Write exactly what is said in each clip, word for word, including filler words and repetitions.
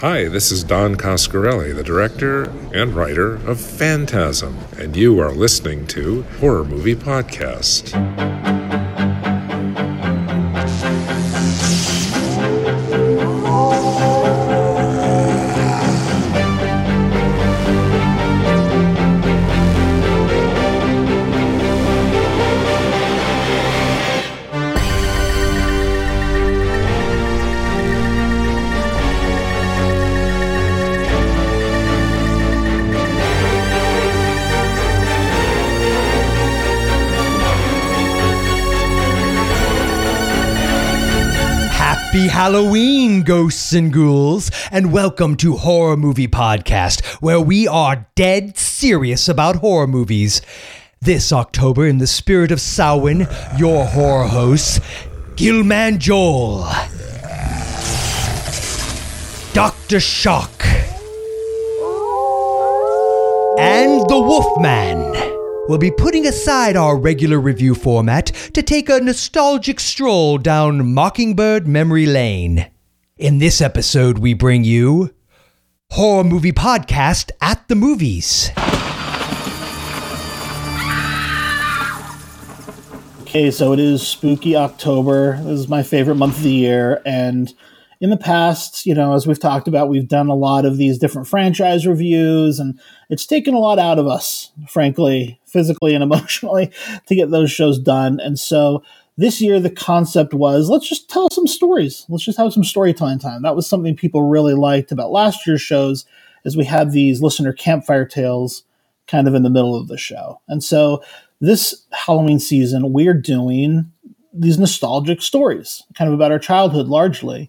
Hi, this is Don Coscarelli, the director and writer of Phantasm, and you are listening to Horror Movie Podcast. Halloween, ghosts and ghouls, and welcome to Horror Movie Podcast, where we are dead serious about horror movies. This October, in the spirit of Samhain, your horror hosts, Gilman Joel, Doctor Shock, and the Wolfman. We'll be putting aside our regular review format to take a nostalgic stroll down Mockingbird memory lane. In this episode, we bring you Horror Movie Podcast at the Movies. Okay, so it is spooky October. This is my favorite month of the year. And in the past, you know, as we've talked about, we've done a lot of these different franchise reviews, and it's taken a lot out of us, frankly, physically and emotionally, to get those shows done. And so this year, the concept was, let's just tell some stories. Let's just have some storytelling time. That was something people really liked about last year's shows, is we had these listener campfire tales kind of in the middle of the show. And so this Halloween season, we're doing these nostalgic stories, kind of about our childhood largely.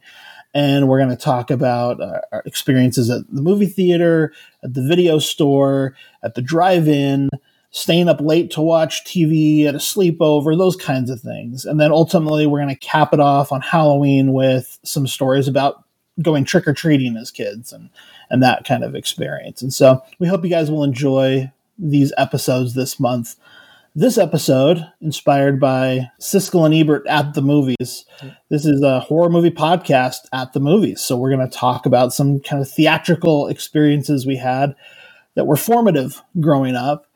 And we're going to talk about uh, our experiences at the movie theater, at the video store, at the drive-in, staying up late to watch T V at a sleepover, those kinds of things. And then ultimately, we're going to cap it off on Halloween with some stories about going trick-or-treating as kids and, and that kind of experience. And so we hope you guys will enjoy these episodes this month. This episode, inspired by Siskel and Ebert at the Movies, this is a Horror Movie Podcast at the Movies. So we're going to talk about some kind of theatrical experiences we had that were formative growing up.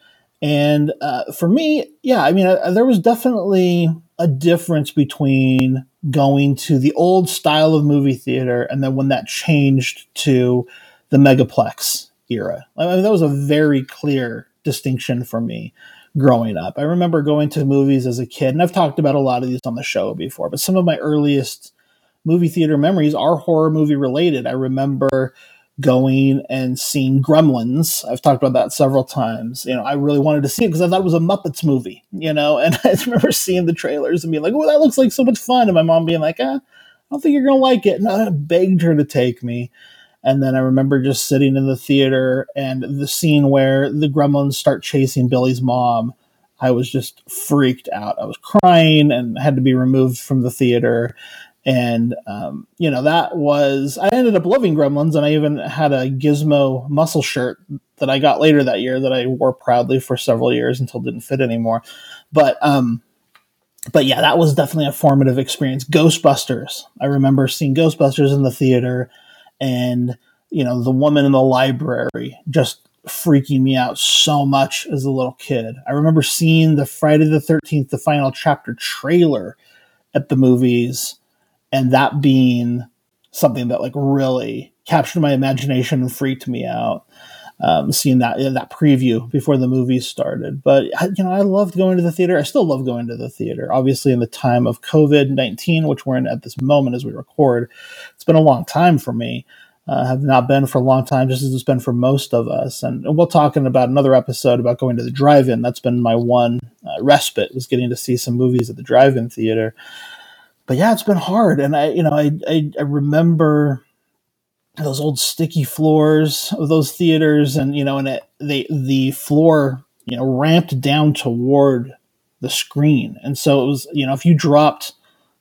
And uh, for me, yeah, I mean, uh, there was definitely a difference between going to the old style of movie theater and then when that changed to the megaplex era. I mean, that was a very clear distinction for me. Growing up, I remember going to movies as a kid, and I've talked about a lot of these on the show before, but some of my earliest movie theater memories are horror movie related. I remember going and seeing Gremlins. I've talked about that several times. You know, I really wanted to see it because I thought it was a Muppets movie, you know, and I remember seeing the trailers and being like, oh, that looks like so much fun. And my mom being like, eh, I don't think you're going to like it. And I begged her to take me. And then I remember just sitting in the theater and the scene where the gremlins start chasing Billy's mom. I was just freaked out. I was crying and had to be removed from the theater. And, um, you know, that was, I ended up loving Gremlins, and I even had a Gizmo muscle shirt that I got later that year that I wore proudly for several years until it didn't fit anymore. But, um, but yeah, that was definitely a formative experience. Ghostbusters. I remember seeing Ghostbusters in the theater. And, you know, the woman in the library just freaking me out so much as a little kid. I remember seeing the Friday the thirteenth, the final chapter trailer at the movies, and that being something that, like, really captured my imagination and freaked me out, um, seeing that, you know, that preview before the movie started. But, you know, I loved going to the theater. I still love going to the theater. Obviously, in the time of covid nineteen, which we're in at this moment as we record, it's been a long time for me. Uh, have not been for a long time, just as it's been for most of us. And, and we'll talk in about another episode about going to the drive-in. That's been my one uh, respite, was getting to see some movies at the drive-in theater. But yeah, it's been hard. And I, you know, I, I, I remember those old sticky floors of those theaters, and, you know, and it, they, the floor, you know, ramped down toward the screen. And so it was, you know, if you dropped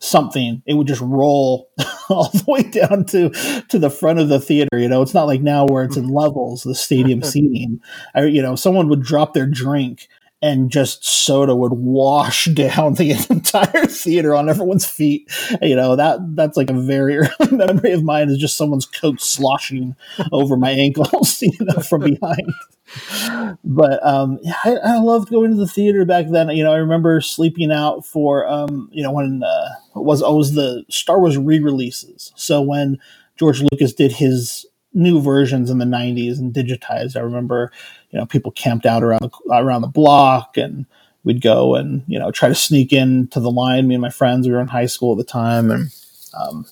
something, it would just roll all the way down to to the front of the theater. You know, it's not like now where it's in levels, the stadium seating. I, you know, someone would drop their drink and just soda would wash down the entire theater on everyone's feet. You know, that that's like a very early memory of mine, is just someone's coat sloshing over my ankles, you know, from behind. But um, I, I loved going to the theater back then. You know, I remember sleeping out for, um, you know, when uh, it was always the Star Wars re-releases. So when George Lucas did his new versions in the nineties and digitized, I remember, you know, people camped out around the, around the block, and we'd go and, you know, try to sneak in to the line. Me and my friends, we were in high school at the time. And, um,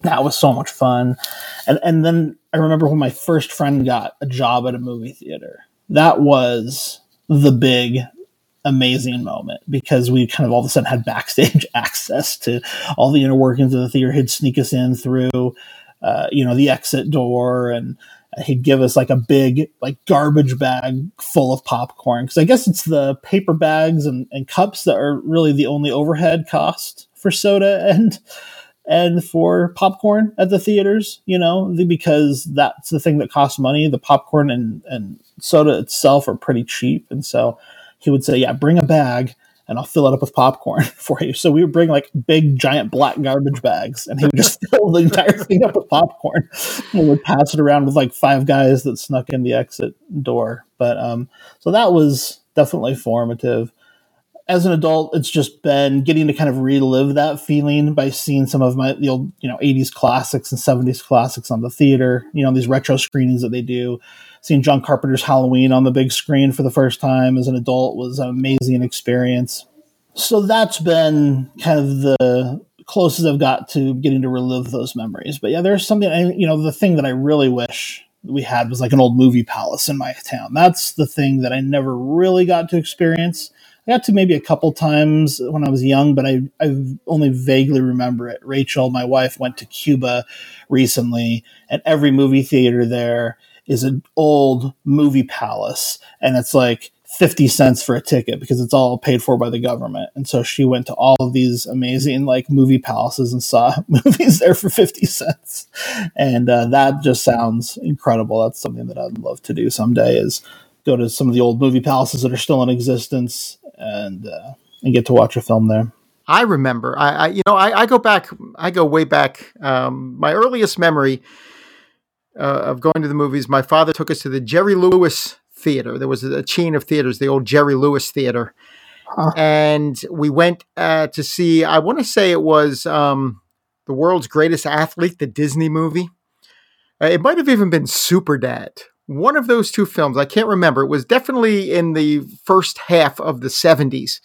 that was so much fun. And, and then I remember when my first friend got a job at a movie theater, that was the big, amazing moment, because we kind of all of a sudden had backstage access to all the inner workings of the theater. He'd sneak us in through, Uh, you know, the exit door, and he'd give us like a big, like garbage bag full of popcorn. Cause I guess it's the paper bags and, and cups that are really the only overhead cost for soda and, and for popcorn at the theaters, you know, because that's the thing that costs money. The popcorn and, and soda itself are pretty cheap. And so he would say, yeah, bring a bag and I'll fill it up with popcorn for you. So we would bring like big giant black garbage bags, and he would just fill the entire thing up with popcorn, and would pass it around with like five guys that snuck in the exit door. But um, so that was definitely formative. As an adult, it's just been getting to kind of relive that feeling by seeing some of my the old, you know, eighties classics and seventies classics on the theater, you know, these retro screenings that they do. Seeing John Carpenter's Halloween on the big screen for the first time as an adult was an amazing experience. So that's been kind of the closest I've got to getting to relive those memories. But yeah, there's something, I, you know, the thing that I really wish we had was like an old movie palace in my town. That's the thing that I never really got to experience. I got to maybe a couple times when I was young, but I, I only vaguely remember it. Rachel, my wife, went to Cuba recently, and every movie theater there is an old movie palace, and it's like fifty cents for a ticket because it's all paid for by the government. And so she went to all of these amazing like movie palaces and saw movies there for fifty cents. And uh, that just sounds incredible. That's something that I'd love to do someday, is go to some of the old movie palaces that are still in existence and uh, and get to watch a film there. I remember, I, I you know, I, I go back, I go way back. Um, my earliest memory uh, of going to the movies, my father took us to the Jerry Lewis Theater. There was a chain of theaters, the old Jerry Lewis Theater. Huh. And we went uh, to see, I want to say it was um, The World's Greatest Athlete, the Disney movie. Uh, it might have even been Superdad. One of those two films, I can't remember. It was definitely in the first half of the seventies.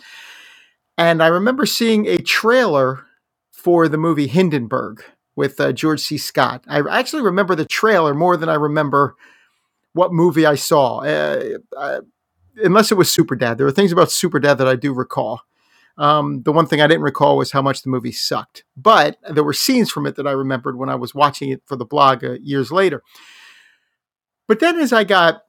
And I remember seeing a trailer for the movie Hindenburg with uh, George C. Scott. I actually remember the trailer more than I remember what movie I saw. Uh, uh, unless it was Superdad. There were things about Superdad that I do recall. Um, the one thing I didn't recall was how much the movie sucked. But there were scenes from it that I remembered when I was watching it for the blog uh, years later. But then as I got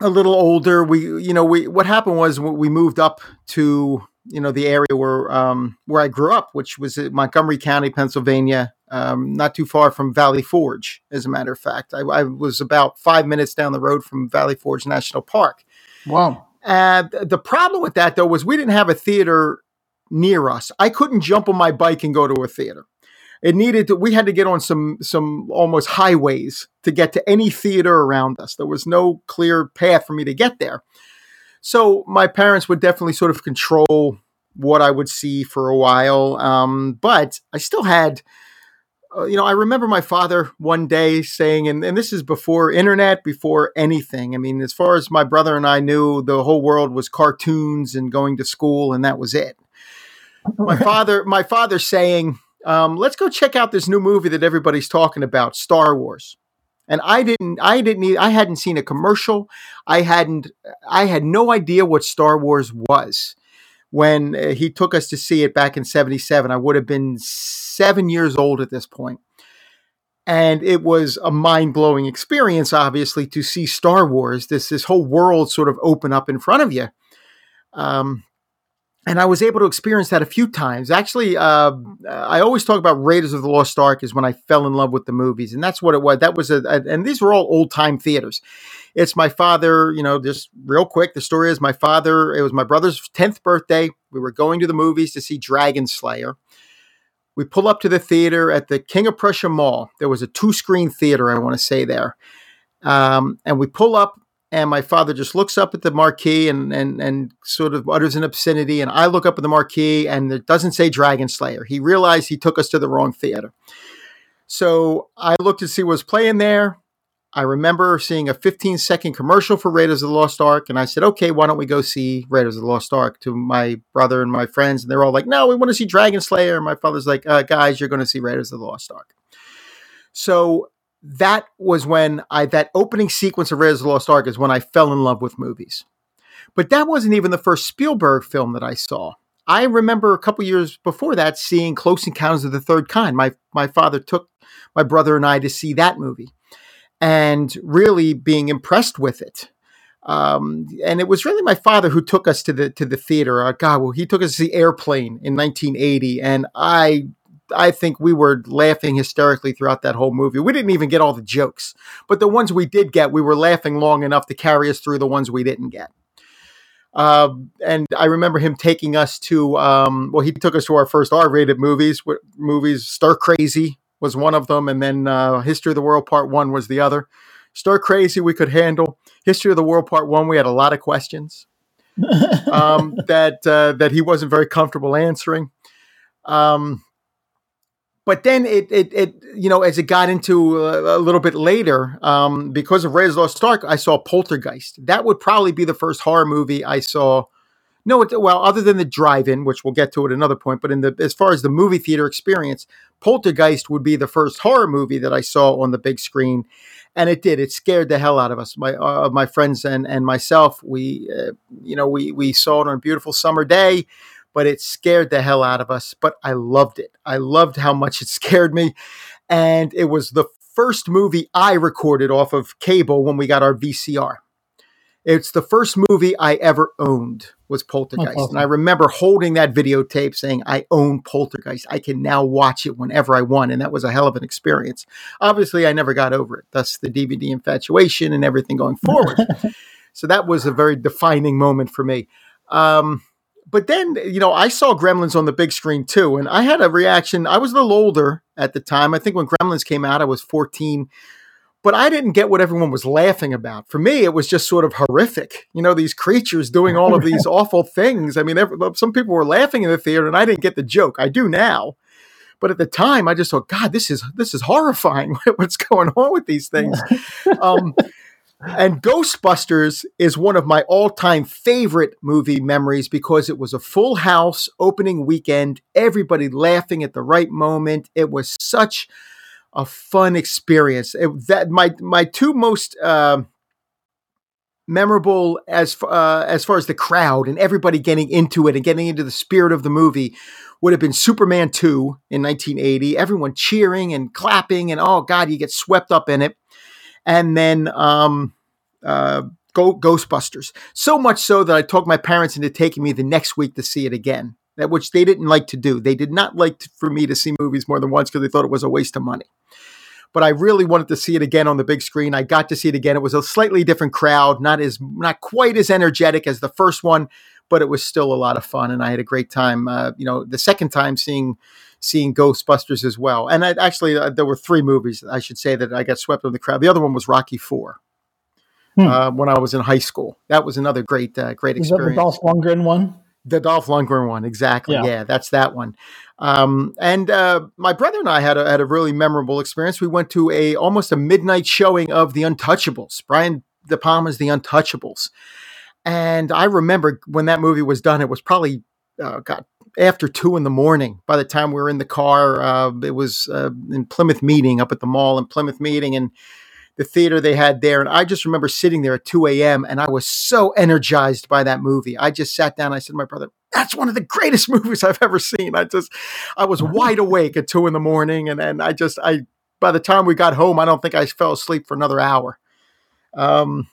a little older, we, you know, we, what happened was we moved up to, you know, the area where, um, where I grew up, which was in Montgomery County, Pennsylvania, um, not too far from Valley Forge. As a matter of fact, I, I was about five minutes down the road from Valley Forge National Park. Wow. And the problem with that though, was we didn't have a theater near us. I couldn't jump on my bike and go to a theater. It needed to, we had to get on some, some almost highways to get to any theater around us. There was no clear path for me to get there. So my parents would definitely sort of control what I would see for a while. Um, but I still had, uh, you know, I remember my father one day saying, and, and this is before internet, before anything. I mean, as far as my brother and I knew, the whole world was cartoons and going to school, and that was it. My father, my father saying, Um, let's go check out this new movie that everybody's talking about, Star Wars. And I didn't, I didn't, need, I hadn't seen a commercial. I hadn't, I had no idea what Star Wars was when uh, he took us to see it back in seventy-seven. I would have been seven years old at this point. And it was a mind-blowing experience, obviously, to see Star Wars, this, this whole world sort of open up in front of you. Um, And I was able to experience that a few times. Actually, uh, I always talk about Raiders of the Lost Ark is when I fell in love with the movies. And that's what it was. That was a, a and these were all old time theaters. It's my father, you know, just real quick. The story is my father, it was my brother's tenth birthday. We were going to the movies to see Dragon Slayer. We pull up to the theater at the King of Prussia Mall. There was a two screen theater, I want to say there. Um, and we pull up. And my father just looks up at the marquee and, and and sort of utters an obscenity. And I look up at the marquee and it doesn't say Dragon Slayer. He realized he took us to the wrong theater. So I looked to see what was playing there. I remember seeing a fifteen second commercial for Raiders of the Lost Ark. And I said, okay, why don't we go see Raiders of the Lost Ark, to my brother and my friends. And they're all like, no, we want to see Dragon Slayer. And my father's like, uh, guys, you're going to see Raiders of the Lost Ark. So that was when I, that opening sequence of Raiders of the Lost Ark is when I fell in love with movies. But that wasn't even the first Spielberg film that I saw. I remember a couple years before that seeing Close Encounters of the Third Kind. My, my father took my brother and I to see that movie and really being impressed with it. Um, and it was really my father who took us to the, to the theater. Uh, God, well, he took us to see Airplane in nineteen eighty. And I, I think we were laughing hysterically throughout that whole movie. We didn't even get all the jokes, but the ones we did get, we were laughing long enough to carry us through the ones we didn't get. Uh, and I remember him taking us to, um, well, he took us to our first R-rated movies. W- movies, Stir Crazy was one of them, and then uh, History of the World Part One was the other. Stir Crazy we could handle. History of the World Part One, we had a lot of questions um, that uh, that he wasn't very comfortable answering. Um. But then it, it, it, you know, as it got into a, a little bit later, um, because of Raiders of the Lost Ark, I saw Poltergeist. That would probably be the first horror movie I saw. No, it, well, other than the drive-in, which we'll get to at another point. But in the, as far as the movie theater experience, Poltergeist would be the first horror movie that I saw on the big screen, and it did. It scared the hell out of us, my uh, my friends and and myself. We, uh, you know, we we saw it on a beautiful summer day. But it scared the hell out of us. But I loved it. I loved how much it scared me. And it was the first movie I recorded off of cable when we got our V C R. It's the first movie I ever owned was Poltergeist. Oh, awesome. And I remember holding that videotape saying, I own Poltergeist. I can now watch it whenever I want. And that was a hell of an experience. Obviously, I never got over it. Thus the D V D infatuation and everything going forward. So that was a very defining moment for me. Um, But then, you know, I saw Gremlins on the big screen too. And I had a reaction. I was a little older at the time. I think when Gremlins came out, I was fourteen. But I didn't get what everyone was laughing about. For me, it was just sort of horrific. You know, these creatures doing all of these awful things. I mean, every, some people were laughing in the theater and I didn't get the joke. I do now. But at the time, I just thought, God, this is this is horrifying. What's going on with these things? Um And Ghostbusters is one of my all-time favorite movie memories because it was a full house opening weekend, everybody laughing at the right moment. It was such a fun experience. It, that my my two most uh, memorable as uh, as far as the crowd and everybody getting into it and getting into the spirit of the movie would have been Superman two in nineteen eighty. Everyone cheering and clapping and, oh, God, you get swept up in it. And then um, uh, go Ghostbusters. So much so that I talked my parents into taking me the next week to see it again, that which they didn't like to do. They did not like to, for me to see movies more than once because they thought it was a waste of money. But I really wanted to see it again on the big screen. I got to see it again. It was a slightly different crowd, not as not quite as energetic as the first one, but it was still a lot of fun, and I had a great time. Uh, you know, the second time seeing. seeing Ghostbusters as well. And I actually, uh, there were three movies, I should say, that I got swept in the crowd. The other one was Rocky Four hmm. uh, when I was in high school. That was another great, uh, great Is experience. Is that the Dolph Lundgren one? The Dolph Lundgren one. Exactly. Yeah. yeah that's that one. Um, and uh, my brother and I had a, had a really memorable experience. We went to a, almost a midnight showing of The Untouchables, Brian De Palma's The Untouchables. And I remember when that movie was done, it was probably, oh God, after two in the morning. By the time we were in the car, uh, it was uh, in Plymouth Meeting, up at the mall in Plymouth Meeting, and the theater they had there. And I just remember sitting there at two a.m. and I was so energized by that movie. I just sat down. I said to my brother, that's one of the greatest movies I've ever seen. I just, I was wide awake at two in the morning. And, and I just, I, by the time we got home, I don't think I fell asleep for another hour. Um,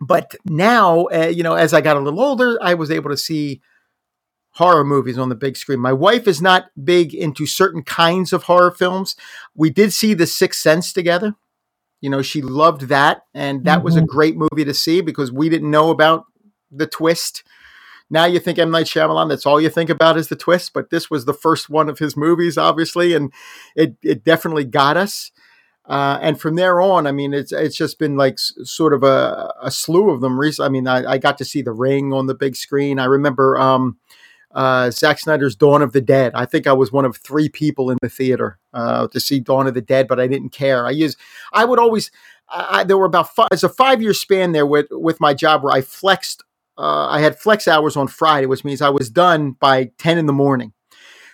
but now, uh, you know, as I got a little older, I was able to see horror movies on the big screen. My wife is not big into certain kinds of horror films. We did see The Sixth Sense together. You know, she loved that, and that mm-hmm. was a great movie to see because we didn't know about the twist. Now you think M. Night Shyamalan, that's all you think about is the twist, but this was the first one of his movies, obviously, and it, it definitely got us. Uh, and from there on, I mean, it's it's just been like s- sort of a, a slew of them. I mean, I, I got to see The Ring on the big screen. I remember um, uh, Zack Snyder's Dawn of the Dead. I think I was one of three people in the theater uh, to see Dawn of the Dead, but I didn't care. I used, I would always, I, there were about five, there's a five year span there with, with my job where I flexed. Uh, I had flex hours on Friday, which means I was done by ten in the morning.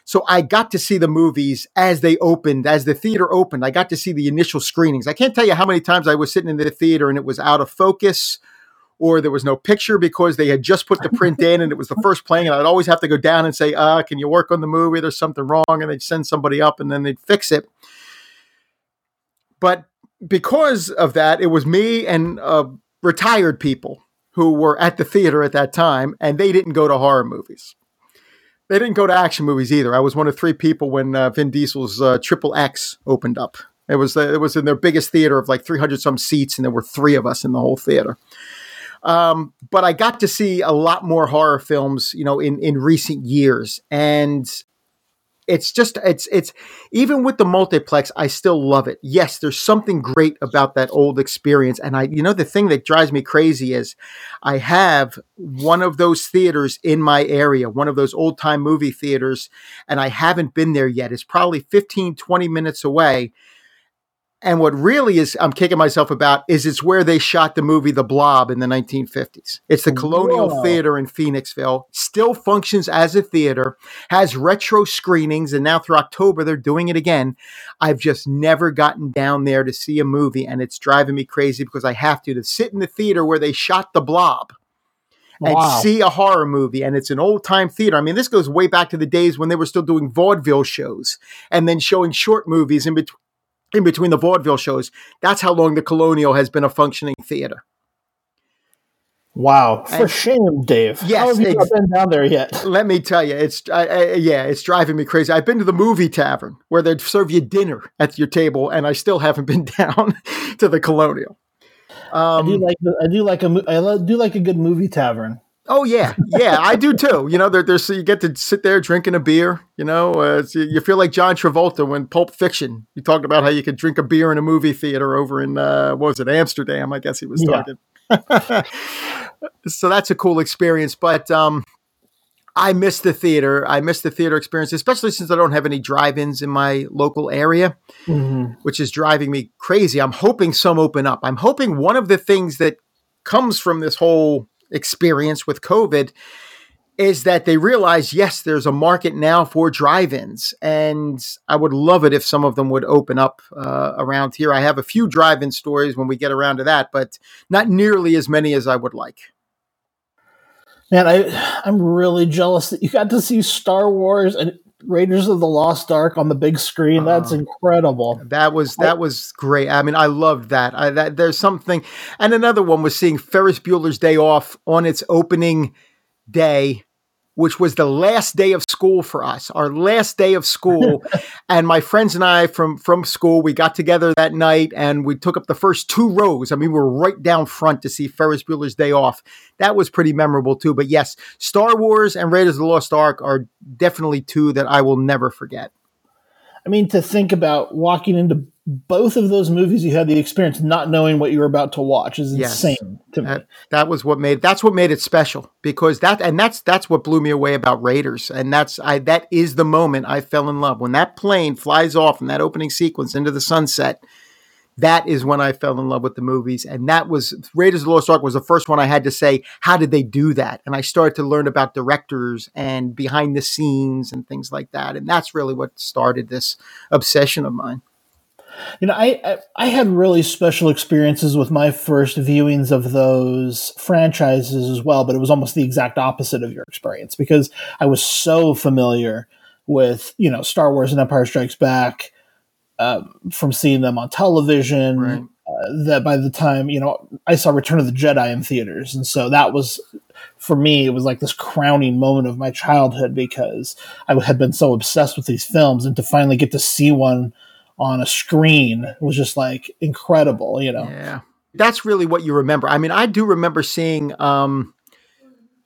So I got to see the movies as they opened, as the theater opened. I got to see the initial screenings. I can't tell you how many times I was sitting in the theater and it was out of focus or there was no picture because they had just put the print in and it was the first playing. And I'd always have to go down and say, uh, can you work on the movie? There's something wrong. And they'd send somebody up and then they'd fix it. But because of that, it was me and uh, retired people who were at the theater at that time, and they didn't go to horror movies. They didn't go to action movies either. I was one of three people when uh, Vin Diesel's uh, Triple X opened up. It was uh, it was in their biggest theater of like three hundred some seats, and there were three of us in the whole theater. Um, but I got to see a lot more horror films, you know, in in recent years, and it's just it's it's even with the multiplex, I still love it. Yes, there's something great about that old experience, and I you know the thing that drives me crazy is I have one of those theaters in my area, one of those old-time movie theaters, and I haven't been there yet. It's probably fifteen, twenty minutes away. And what really is I'm kicking myself about is it's where they shot the movie The Blob in the nineteen fifties. It's the Colonial Whoa. Theater in Phoenixville. Still functions as a theater, has retro screenings, and now through October they're doing it again. I've just never gotten down there to see a movie, and it's driving me crazy because I have to to sit in the theater where they shot The Blob and wow. see a horror movie, and it's an old-time theater. I mean, this goes way back to the days when they were still doing vaudeville shows and then showing short movies in between. In between the vaudeville shows, that's how long the Colonial has been a functioning theater. Wow, for and, shame, Dave. Yes, how have you not been down there yet? Let me tell you, it's I, I, yeah, it's driving me crazy. I've been to the movie tavern where they serve you dinner at your table, and I still haven't been down to the Colonial. Um, I do like I do like a I do like a good movie tavern. Oh, yeah. Yeah, I do, too. You know, there, there's so you get to sit there drinking a beer. You know, uh, so you feel like John Travolta when Pulp Fiction. You talked about how you could drink a beer in a movie theater over in, uh, what was it, Amsterdam, I guess he was talking. Yeah. So that's a cool experience. But um, I miss the theater. I miss the theater experience, especially since I don't have any drive-ins in my local area, mm-hmm. which is driving me crazy. I'm hoping some open up. I'm hoping one of the things that comes from this whole experience with COVID is that they realize, yes, there's a market now for drive-ins, and I would love it if some of them would open up uh, around here. I have a few drive-in stories when we get around to that, but not nearly as many as I would like. Man, I, I'm really jealous that you got to see Star Wars and Raiders of the Lost Ark on the big screen. That's uh, incredible. That was that was great. I mean, I loved that. I, that. There's something. And another one was seeing Ferris Bueller's Day Off on its opening day, which was the last day of school for us, our last day of school. And my friends and I from, from school, we got together that night and we took up the first two rows. I mean, we were right down front to see Ferris Bueller's Day Off. That was pretty memorable too. But yes, Star Wars and Raiders of the Lost Ark are definitely two that I will never forget. I mean, to think about walking into both of those movies, you had the experience not knowing what you were about to watch is insane yes. to me. That, that was what made that's what made it special because that and that's that's what blew me away about Raiders, and that's I that is the moment I fell in love when that plane flies off in that opening sequence into the sunset. That is when I fell in love with the movies, and that was Raiders of the Lost Ark was the first one I had to say, how did they do that? And I started to learn about directors and behind the scenes and things like that, and that's really what started this obsession of mine. You know, I, I I had really special experiences with my first viewings of those franchises as well, but it was almost the exact opposite of your experience because I was so familiar with, you know, Star Wars and Empire Strikes Back um, from seeing them on television right. uh, that by the time, you know, I saw Return of the Jedi in theaters. And so that was for me, it was like this crowning moment of my childhood because I had been so obsessed with these films, and to finally get to see one on a screen was just like incredible, you know? Yeah. That's really what you remember. I mean, I do remember seeing um,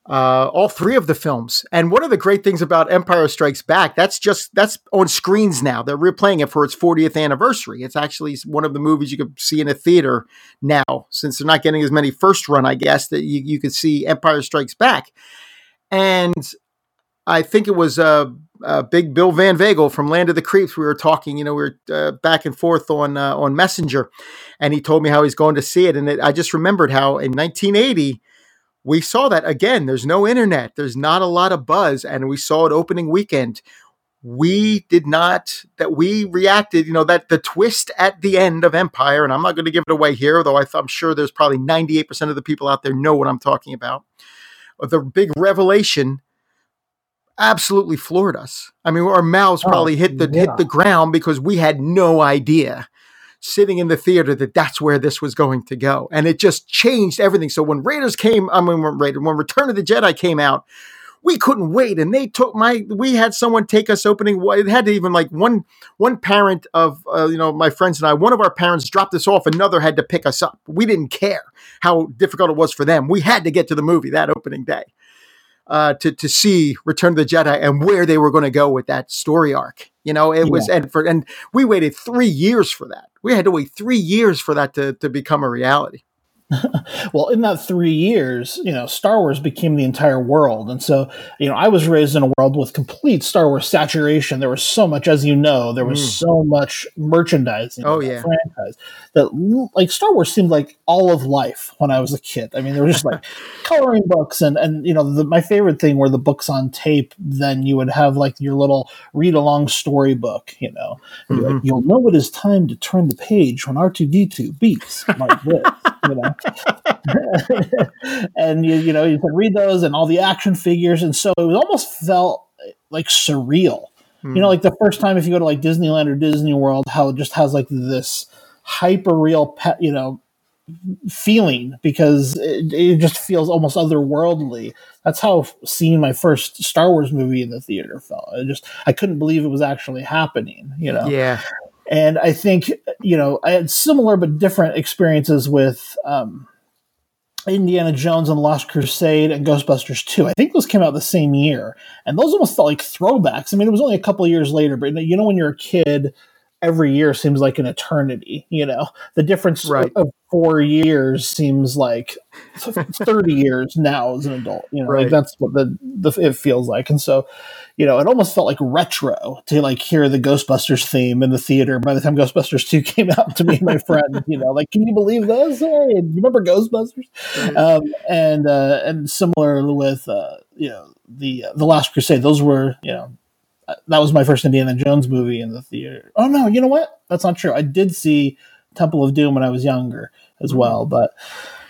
uh, all three of the films. And one of the great things about Empire Strikes Back, that's just, that's on screens now. They're replaying it for its fortieth anniversary. It's actually one of the movies you could see in a theater now, since they're not getting as many first run, I guess, that you, you could see Empire Strikes Back. And I think it was uh, uh, Big Bill Van Vagel from Land of the Creeps. We were talking, you know, we were uh, back and forth on uh, on Messenger, and he told me how he's going to see it. And it, I just remembered how in nineteen eighty, we saw that again. There's no internet. There's not a lot of buzz. And we saw it opening weekend. We did not, that we reacted, you know, that the twist at the end of Empire, and I'm not going to give it away here, though I th- I'm sure there's probably ninety-eight percent of the people out there know what I'm talking about. The big revelation absolutely floored us. I mean, our mouths probably oh, hit the yeah. hit the ground because we had no idea sitting in the theater that that's where this was going to go. And it just changed everything. So when Raiders came, I mean, when, Raiders, when Return of the Jedi came out, we couldn't wait. And they took my, we had someone take us opening. It had to even like one, one parent of, uh, you know, my friends and I, one of our parents dropped us off. Another had to pick us up. We didn't care how difficult it was for them. We had to get to the movie that opening day. Uh, to to see Return of the Jedi and where they were going to go with that story arc, you know, it yeah. was and for and we waited three years for that. We had to wait three years for that to to become a reality. Well, in that three years, you know, Star Wars became the entire world, and so you know, I was raised in a world with complete Star Wars saturation. There was so much, as you know, there was mm. so much merchandising. Oh yeah, franchise that like Star Wars seemed like all of life when I was a kid. I mean, there were just like coloring books, and and you know, the, my favorite thing were the books on tape. Then you would have like your little read along storybook. You know, mm-hmm. like, you'll know it is time to turn the page when R two D two beats like this. You know. And you, you know, you could read those and all the action figures, and so it almost felt like surreal. Mm. You know, like the first time if you go to like Disneyland or Disney World, how it just has like this hyper real, pe- you know, feeling because it, it just feels almost otherworldly. That's how seeing my first Star Wars movie in the theater felt. I just I couldn't believe it was actually happening. You know, yeah. And I think, you know, I had similar but different experiences with um, Indiana Jones and the Lost Crusade and Ghostbusters two. I think those came out the same year. And those almost felt like throwbacks. I mean, it was only a couple of years later. But, you know, when you're a kid, every year seems like an eternity. You know, the difference right. of four years seems like thirty years now as an adult. You know, right. like that's what the, the it feels like. And so, you know, it almost felt like retro to like hear the Ghostbusters theme in the theater by the time Ghostbusters two came out to me and my friend, you know, like, can you believe this? Hey, you remember Ghostbusters? Right. Um, and, uh, and similar with, uh, you know, the, the Last Crusade, those were, you know, that was my first Indiana Jones movie in the theater. Oh no, you know what? That's not true. I did see Temple of Doom when I was younger as well, but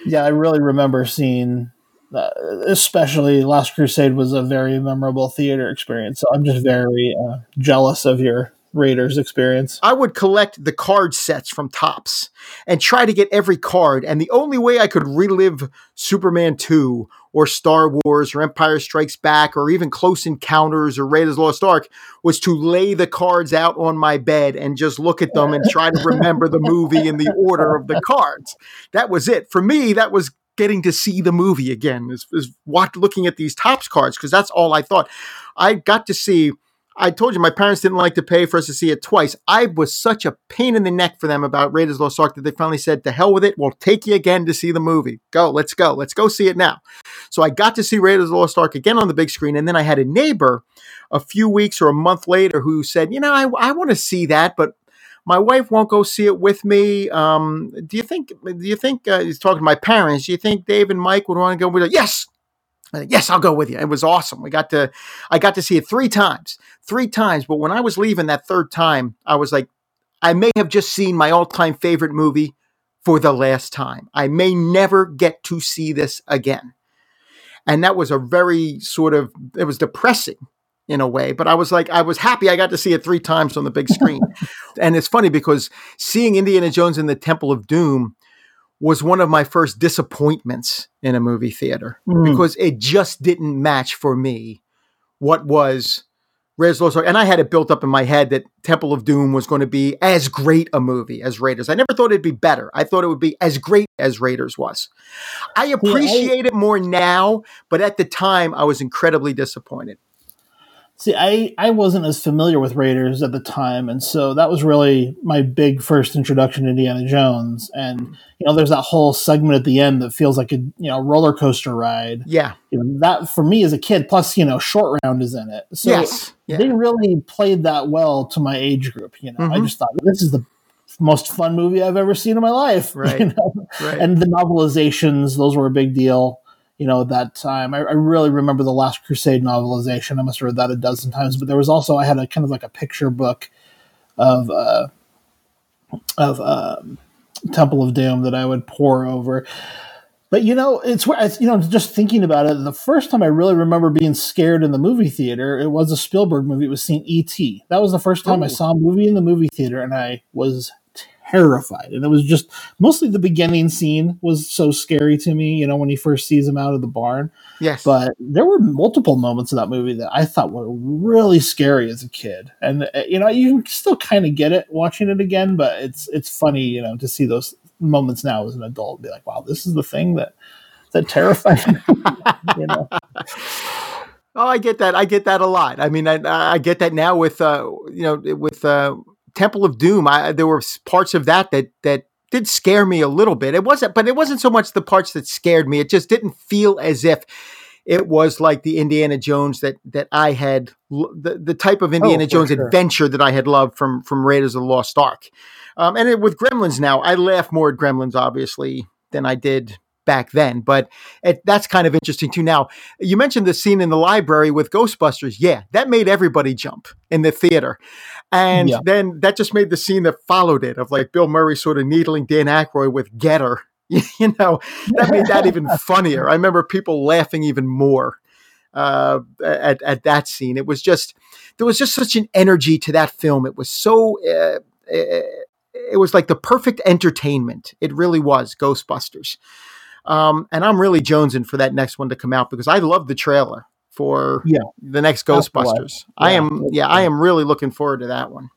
yeah, I really remember seeing Uh, especially Last Crusade was a very memorable theater experience. So I'm just very uh, jealous of your Raiders experience. I would collect the card sets from Topps and try to get every card. And the only way I could relive Superman two or Star Wars or Empire Strikes Back or even Close Encounters or Raiders of the Lost Ark was to lay the cards out on my bed and just look at them and try to remember the movie in the order of the cards. That was it. For me, that was getting to see the movie again is, is what, looking at these Topps cards, because that's all I thought. I got to see, I told you my parents didn't like to pay for us to see it twice. I was such a pain in the neck for them about Raiders of the Lost Ark that they finally said, to hell with it, we'll take you again to see the movie. Go, let's go, let's go see it now. So I got to see Raiders of the Lost Ark again on the big screen, and then I had a neighbor a few weeks or a month later who said, you know, I, I want to see that, but my wife won't go see it with me. Um, do you think, do you think, uh, he's talking to my parents, do you think Dave and Mike would want to go with you? Yes. Uh, yes, I'll go with you. It was awesome. We got to, I got to see it three times, three times. But when I was leaving that third time, I was like, I may have just seen my all-time favorite movie for the last time. I may never get to see this again. And that was a very sort of, it was depressing in a way, but I was like, I was happy I got to see it three times on the big screen. And it's funny because seeing Indiana Jones in the Temple of Doom was one of my first disappointments in a movie theater mm. because it just didn't match for me what was Raiders of the Lost Ark. And I had it built up in my head that Temple of Doom was going to be as great a movie as Raiders. I never thought it'd be better. I thought it would be as great as Raiders was. I appreciate yeah, I, it more now, but at the time I was incredibly disappointed. See, I, I wasn't as familiar with Raiders at the time, and so that was really my big first introduction to Indiana Jones. And you know, there's that whole segment at the end that feels like a you know roller coaster ride. Yeah, you know, that for me as a kid. Plus, you know, Short Round is in it, so yes. yeah. they really played that well to my age group. You know, mm-hmm. I just thought this is the most fun movie I've ever seen in my life. Right, you know? right. And the novelizations; those were a big deal. You know, at that time, I, I really remember the Last Crusade novelization. I must have read that a dozen times. But there was also, I had a kind of like a picture book of uh, of um, Temple of Doom that I would pour over. But you know, it's you know, just thinking about it, the first time I really remember being scared in the movie theater, it was a Spielberg movie. It was seeing E T. That was the first time Ooh. I saw a movie in the movie theater, and I was terrified. And it was just mostly the beginning scene was so scary to me, you know, when he first sees him out of the barn. Yes. But there were multiple moments in that movie that I thought were really scary as a kid. And, you know, you still kind of get it watching it again, but it's, it's funny, you know, to see those moments now as an adult and be like, wow, this is the thing that, that terrified me. You know? Oh, I get that. I get that a lot. I mean, I, I get that now with, uh, you know, with, uh, Temple of Doom. I, there were parts of that, that that did scare me a little bit. It wasn't, but it wasn't so much the parts that scared me. It just didn't feel as if it was like the Indiana Jones that that I had, the, the type of Indiana oh, Jones sure. adventure that I had loved from from Raiders of the Lost Ark. Um, and it, with Gremlins now, I laugh more at Gremlins obviously than I did back then. But it, that's kind of interesting too. Now, you mentioned the scene in the library with Ghostbusters. Yeah, that made everybody jump in the theater. And yeah. then that just made the scene that followed it of like Bill Murray sort of needling Dan Aykroyd with Get Her. You know, that made that even funnier. I remember people laughing even more uh, at, at that scene. It was just, there was just such an energy to that film. It was so, uh, it was like the perfect entertainment. It really was Ghostbusters. Um, and I'm really jonesing for that next one to come out because I love the trailer for yeah. the next Ghostbusters. Yeah. I am, yeah, I am really looking forward to that one.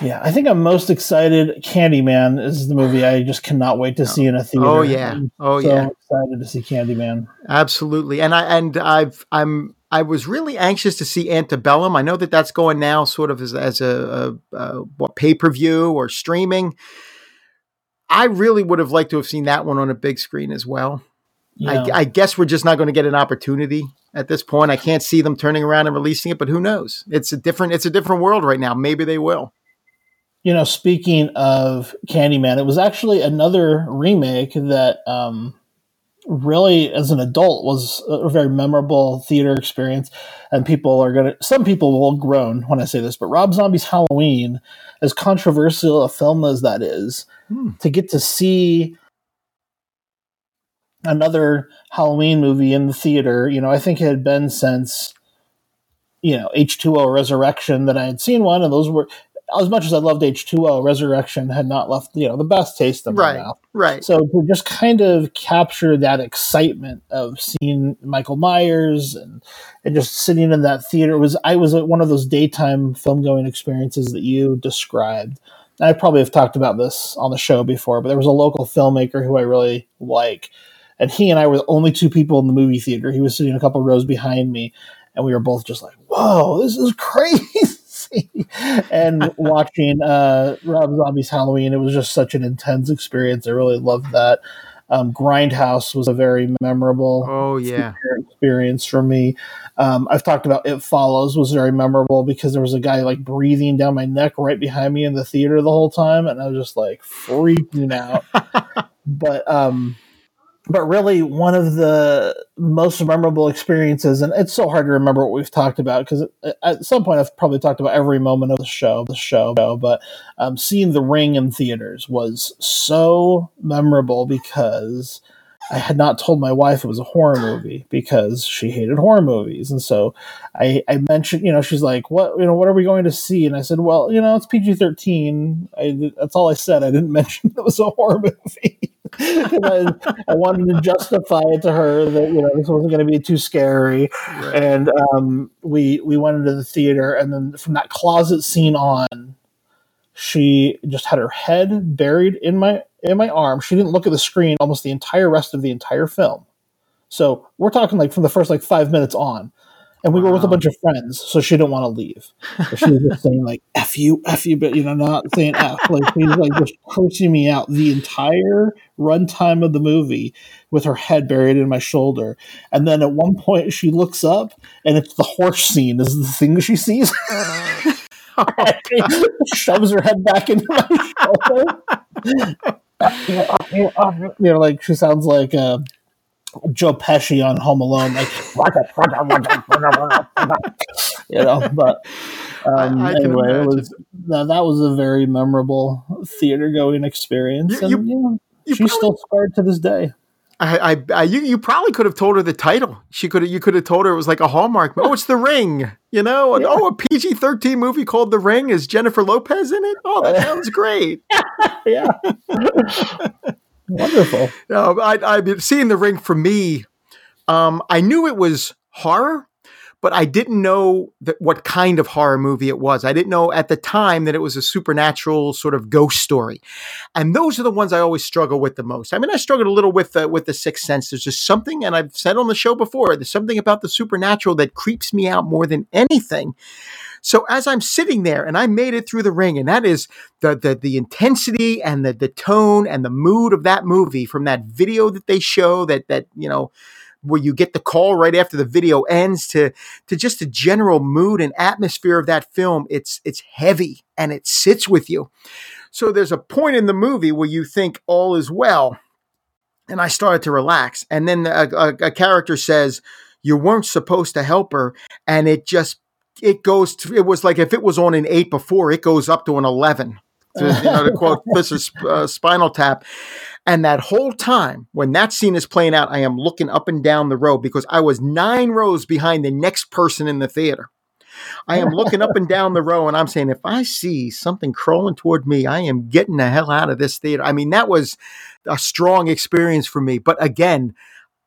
Yeah, I think I'm most excited. Candyman is the movie I just cannot wait to no. see in a theater. Oh yeah, I'm oh so yeah, excited to see Candyman. Absolutely, and I and I've I'm I was really anxious to see Antebellum. I know that that's going now, sort of as as a, a, a what pay per view or streaming. I really would have liked to have seen that one on a big screen as well. Yeah. I, I guess we're just not going to get an opportunity at this point. I can't see them turning around and releasing it, but who knows? It's a different, it's a different world right now. Maybe they will. You know, speaking of Candyman, it was actually another remake that um, really, as an adult, was a very memorable theater experience. And people are going to, some people will groan when I say this, but Rob Zombie's Halloween, as controversial a film as that is, hmm. to get to see another Halloween movie in the theater, you know, I think it had been since, you know, H two O Resurrection that I had seen one, and those were, as much as I loved H two O, Resurrection had not left, you know, the best taste in my right, mouth. Right. So to just kind of capture that excitement of seeing Michael Myers and, and just sitting in that theater was, I was one of those daytime film going experiences that you described. I probably have talked about this on the show before, but there was a local filmmaker who I really like, and he and I were the only two people in the movie theater. He was sitting a couple rows behind me, and we were both just like, whoa, this is crazy. And watching uh, Rob Zombie's Halloween, it was just such an intense experience. I really loved that. Um, Grindhouse was a very memorable oh, yeah. experience for me. Um, I've talked about It Follows was very memorable because there was a guy like breathing down my neck right behind me in the theater the whole time, and I was just like freaking out. But um, but really, one of the most memorable experiences, and it's so hard to remember what we've talked about because at some point I've probably talked about every moment of the show, the show, but um, seeing The Ring in theaters was so memorable because I had not told my wife it was a horror movie because she hated horror movies. And so I, I mentioned, you know, she's like, what, you know, what are we going to see? And I said, well, you know, it's P G thirteen. I, that's all I said. I didn't mention it was a horror movie. I, I wanted to justify it to her that, you know, this wasn't going to be too scary. Right. And um, we we went into the theater, and then from that closet scene on, she just had her head buried in my in my arm. She didn't look at the screen almost the entire rest of the entire film. So we're talking like from the first like five minutes on. And we wow. were with a bunch of friends, so she didn't want to leave. So she was just saying like "f you, f you," but you know, not saying "f." Like she was like just cursing me out the entire runtime of the movie, with her head buried in my shoulder. And then at one point, she looks up, and it's the horse scene. This is the thing she sees. Shoves her head back into my shoulder. You know, like she sounds like a. Joe Pesci on Home Alone, like you know. But um, I, I anyway, it was, no, that was a very memorable theater-going experience, you, and you, yeah, she's probably, still scarred to this day. I, I, I you, you probably could have told her the title. She could, you could have told her it was like a Hallmark. Oh, it's The Ring, you know. Yeah. Oh, a P G thirteen movie called The Ring. Is Jennifer Lopez in it? Oh, that sounds great. Yeah. Wonderful. No, I, I've been seeing The Ring for me. Um, I knew it was horror, but I didn't know that what kind of horror movie it was. I didn't know at the time that it was a supernatural sort of ghost story. And those are the ones I always struggle with the most. I mean, I struggled a little with uh, with The Sixth Sense. There's just something, and I've said on the show before, there's something about the supernatural that creeps me out more than anything. So as I'm sitting there, and I made it through The Ring, and that is the the, the intensity and the, the tone and the mood of that movie from that video that they show that that you know where you get the call right after the video ends to to just the general mood and atmosphere of that film. It's it's heavy and it sits with you. So there's a point in the movie where you think all is well, and I started to relax, and then a, a, a character says, "You weren't supposed to help her," and it just It goes to, it was like if it was on an eight before, it goes up to an eleven, to, you know, to quote this is uh, Spinal Tap. And that whole time when that scene is playing out, I am looking up and down the row because I was nine rows behind the next person in the theater. I am looking up and down the row and I'm saying, if I see something crawling toward me, I am getting the hell out of this theater. I mean, that was a strong experience for me. But again,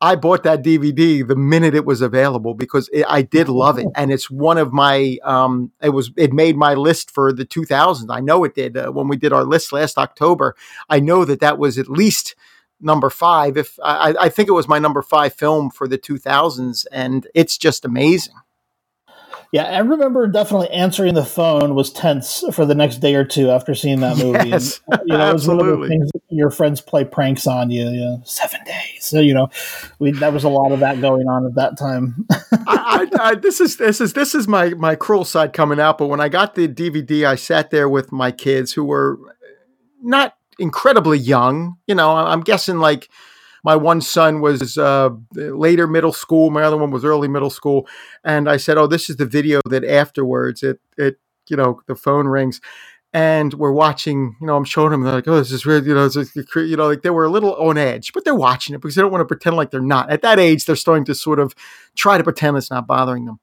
I bought that D V D the minute it was available because it, I did love it. And it's one of my, um, it was, it made my list for the two thousands. I know it did. Uh, when we did our list last October, I know that that was at least number five. If I, I think it was my number five film for the two thousands, and it's just amazing. Yeah, I remember definitely answering the phone was tense for the next day or two after seeing that movie. Yes, and, you know, it was one of the things that your friends play pranks on you, you know, seven days. So, you know, we there was a lot of that going on at that time. I, I, I, this is this is this is my my cruel side coming out. But when I got the D V D, I sat there with my kids who were not incredibly young. You know, I'm guessing like. My one son was uh, later middle school. My other one was early middle school. And I said, oh, this is the video that afterwards it, it, you know, the phone rings and we're watching, you know, I'm showing them, they're like, oh, this is weird. You know, it's like, you know, like they were a little on edge, but they're watching it because they don't want to pretend like they're not. At that age, they're starting to sort of try to pretend it's not bothering them.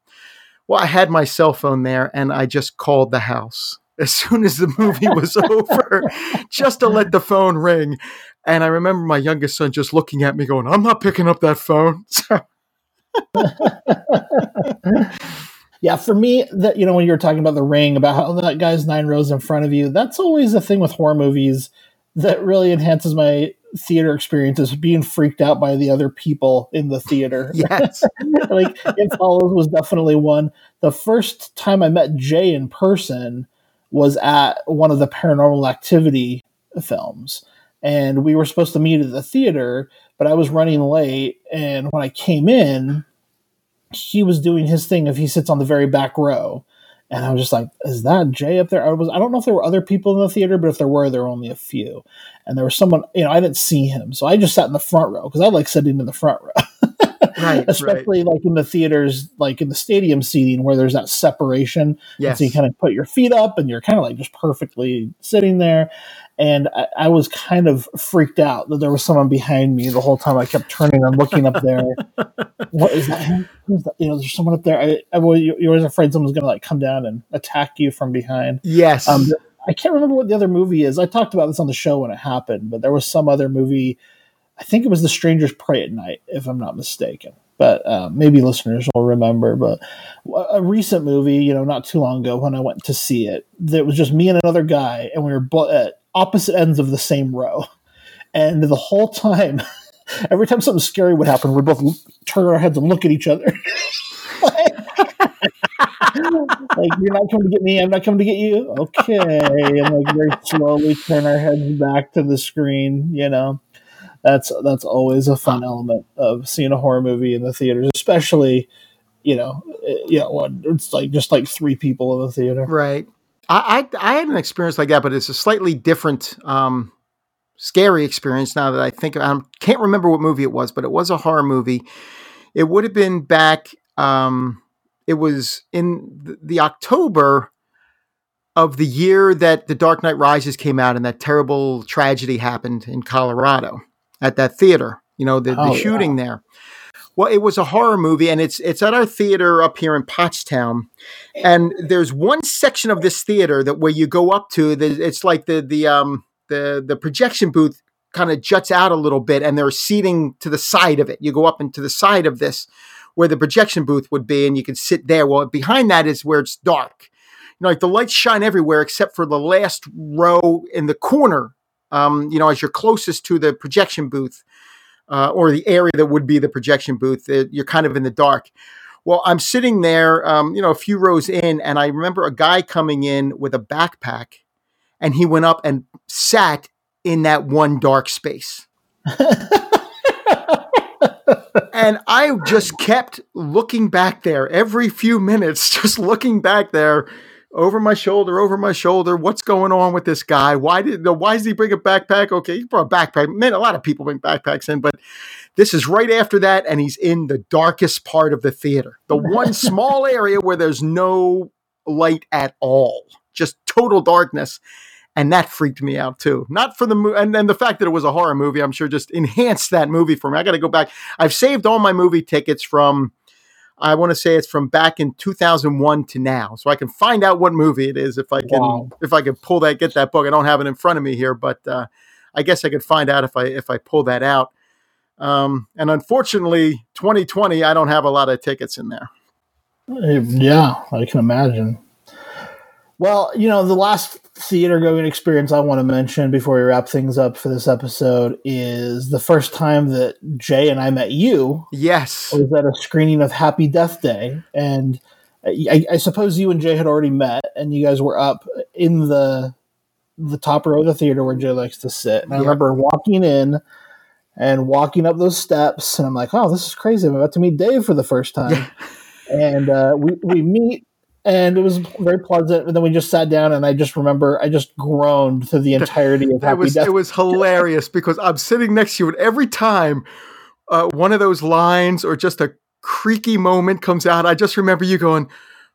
Well, I had my cell phone there and I just called the house as soon as the movie was over, just to let the phone ring. And I remember my youngest son just looking at me going, I'm not picking up that phone. Yeah, for me, that you know, when you were talking about The Ring, about how that guy's nine rows in front of you, that's always the thing with horror movies that really enhances my theater experience is being freaked out by the other people in the theater. Yes. Like, It Follows was definitely one. The first time I met Jay in person was at one of the Paranormal Activity films. And we were supposed to meet at the theater, but I was running late. And when I came in, he was doing his thing. If he sits on the very back row, and I was just like, "Is that Jay up there?" I was—I don't know if there were other people in the theater, but if there were, there were only a few. And there was someone, you know, I didn't see him, so I just sat in the front row because I like sitting in the front row, right? Especially right. Like in the theaters, like in the stadium seating where there's that separation. Yes. And so you kind of put your feet up, and you're kind of like just perfectly sitting there. And I, I was kind of freaked out that there was someone behind me the whole time. I kept turning and looking up there. What is that? Who's that? You know, there's someone up there. I, I, you're always afraid someone's going to like come down and attack you from behind. Yes. Um, I can't remember what the other movie is. I talked about this on the show when it happened, but there was some other movie. I think it was The Strangers Pray at Night, if I'm not mistaken. But uh, maybe listeners will remember. But a recent movie, you know, not too long ago when I went to see it, that was just me and another guy, and we were bl- at opposite ends of the same row. And the whole time, every time something scary would happen, we'd both turn our heads and look at each other. Like, you're not coming to get me, I'm not coming to get you. Okay. And like very slowly turn our heads back to the screen, you know. That's that's always a fun element of seeing a horror movie in the theaters, especially, you know, it, you know, it's like just like three people in the theater. Right. I, I I had an experience like that, but it's a slightly different, um, scary experience. Now that I think, I can't remember what movie it was, but it was a horror movie. It would have been back. Um, it was in the October of the year that The Dark Knight Rises came out, and that terrible tragedy happened in Colorado. At that theater, you know, the, oh, the shooting yeah. there. Well, it was a horror movie, and it's it's at our theater up here in Pottstown. And there's one section of this theater that where you go up to, the, it's like the the um the the projection booth kind of juts out a little bit, and there's seating to the side of it. You go up into the side of this where the projection booth would be, and you can sit there. Well, behind that is where it's dark. You know, like the lights shine everywhere except for the last row in the corner. Um, you know, as you're closest to the projection booth, uh, or the area that would be the projection booth, it, you're kind of in the dark. Well, I'm sitting there, um, you know, a few rows in, and I remember a guy coming in with a backpack, and he went up and sat in that one dark space. And I just kept looking back there every few minutes, just looking back there. Over my shoulder, over my shoulder. What's going on with this guy? Why did? Why does he bring a backpack? Okay, he brought a backpack. Man, a lot of people bring backpacks in, but this is right after that, and he's in the darkest part of the theater. The one small area where there's no light at all. Just total darkness, and that freaked me out too. Not for the mo- and then the fact that it was a horror movie, I'm sure just enhanced that movie for me. I got to go back. I've saved all my movie tickets from... I want to say it's from back in two thousand one to now, so I can find out what movie it is if I can wow. if I can pull that get that book. I don't have it in front of me here, but uh, I guess I could find out if I if I pull that out. Um, and unfortunately, twenty twenty, I don't have a lot of tickets in there. Yeah, I can imagine. Well, you know, the last theater going experience I want to mention before we wrap things up for this episode is the first time that Jay and I met you. Yes. It was at a screening of Happy Death Day. And I, I suppose you and Jay had already met, and you guys were up in the the top row of the theater where Jay likes to sit. And I yeah. remember walking in and walking up those steps, and I'm like, oh, this is crazy. I'm about to meet Dave for the first time. Yeah. And uh, we, we meet. And it was very pleasant. And then we just sat down, and I just remember I just groaned through the entirety of Happy was, Death. It was hilarious because I'm sitting next to you, and every time uh, one of those lines or just a creaky moment comes out, I just remember you going,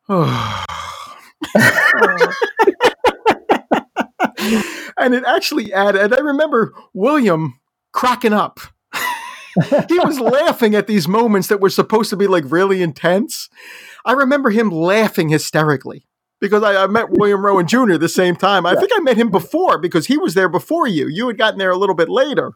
oh. And it actually added. And I remember William cracking up. He was laughing at these moments that were supposed to be like really intense. I remember him laughing hysterically because I, I met William Rowan Junior the same time. I yeah. think I met him before because he was there before you. You had gotten there a little bit later.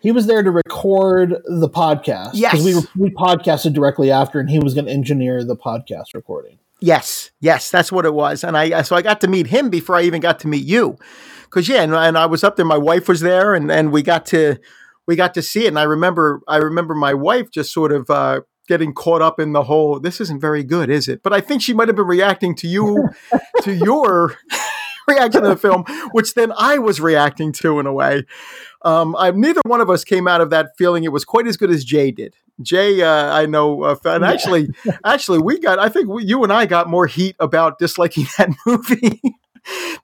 He was there to record the podcast. Yes. We, we podcasted directly after, and he was going to engineer the podcast recording. Yes. Yes. That's what it was. And I, so I got to meet him before I even got to meet you. Cause yeah. And, and I was up there, my wife was there, and, and we got to, we got to see it. And I remember, I remember my wife just sort of, uh, getting caught up in the whole, this isn't very good, is it? But I think she might have been reacting to you, to your reaction to the film, which then I was reacting to in a way. Um, I, neither one of us came out of that feeling it was quite as good as Jay did. Jay, uh, I know, uh, and actually, actually, we got, I think we, you and I got more heat about disliking that movie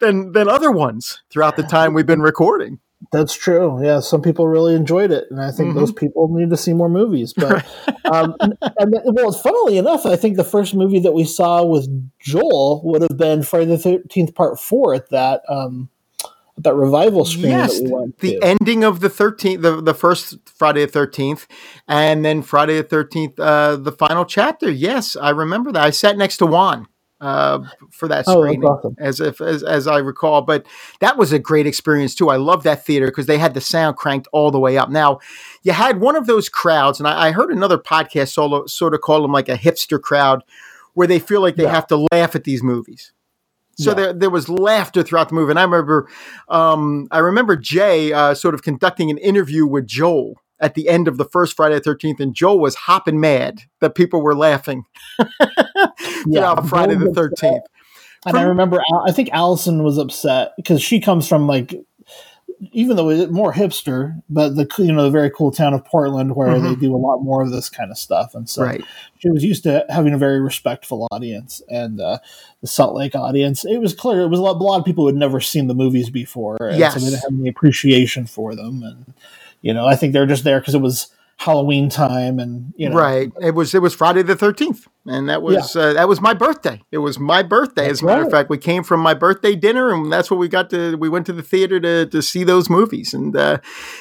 than than other ones throughout the time we've been recording. That's true. Yeah, some people really enjoyed it, and I think mm-hmm. those people need to see more movies. But um, and, and, well, funnily enough, I think the first movie that we saw with Joel would have been Friday the thirteenth Part Four at that um, that revival screening. Yes, that we went the to. Ending of the thirteenth, the, the first Friday the thirteenth, and then Friday the thirteenth, uh, the final chapter. Yes, I remember that. I sat next to Juan. uh, for that screening, oh, awesome. as if as, as I recall. But that was a great experience too. I love that theater because they had the sound cranked all the way up. Now, you had one of those crowds, and I, I heard another podcast solo sort of call them like a hipster crowd, where they feel like they yeah. have to laugh at these movies. So yeah. there, there was laughter throughout the movie. And I remember, um, I remember Jay uh, sort of conducting an interview with Joel at the end of the first Friday the thirteenth, and Joel was hopping mad that people were laughing yeah, Friday the thirteenth. And From, I remember, I think Allison was upset because she comes from like, even though it's more hipster, but the you know the very cool town of Portland where mm-hmm. they do a lot more of this kind of stuff, and so right. she was used to having a very respectful audience, and uh, the Salt Lake audience. It was clear it was a lot, a lot of people who had never seen the movies before, and yes. so they didn't have any appreciation for them, and you know I think they're just there because it was Halloween time, and you know right. It was it was Friday the thirteenth, and that was yeah. uh, that was my birthday. It was my birthday. That's as a matter right. of fact, we came from my birthday dinner, and that's what we got to. We went to the theater to to see those movies, and uh,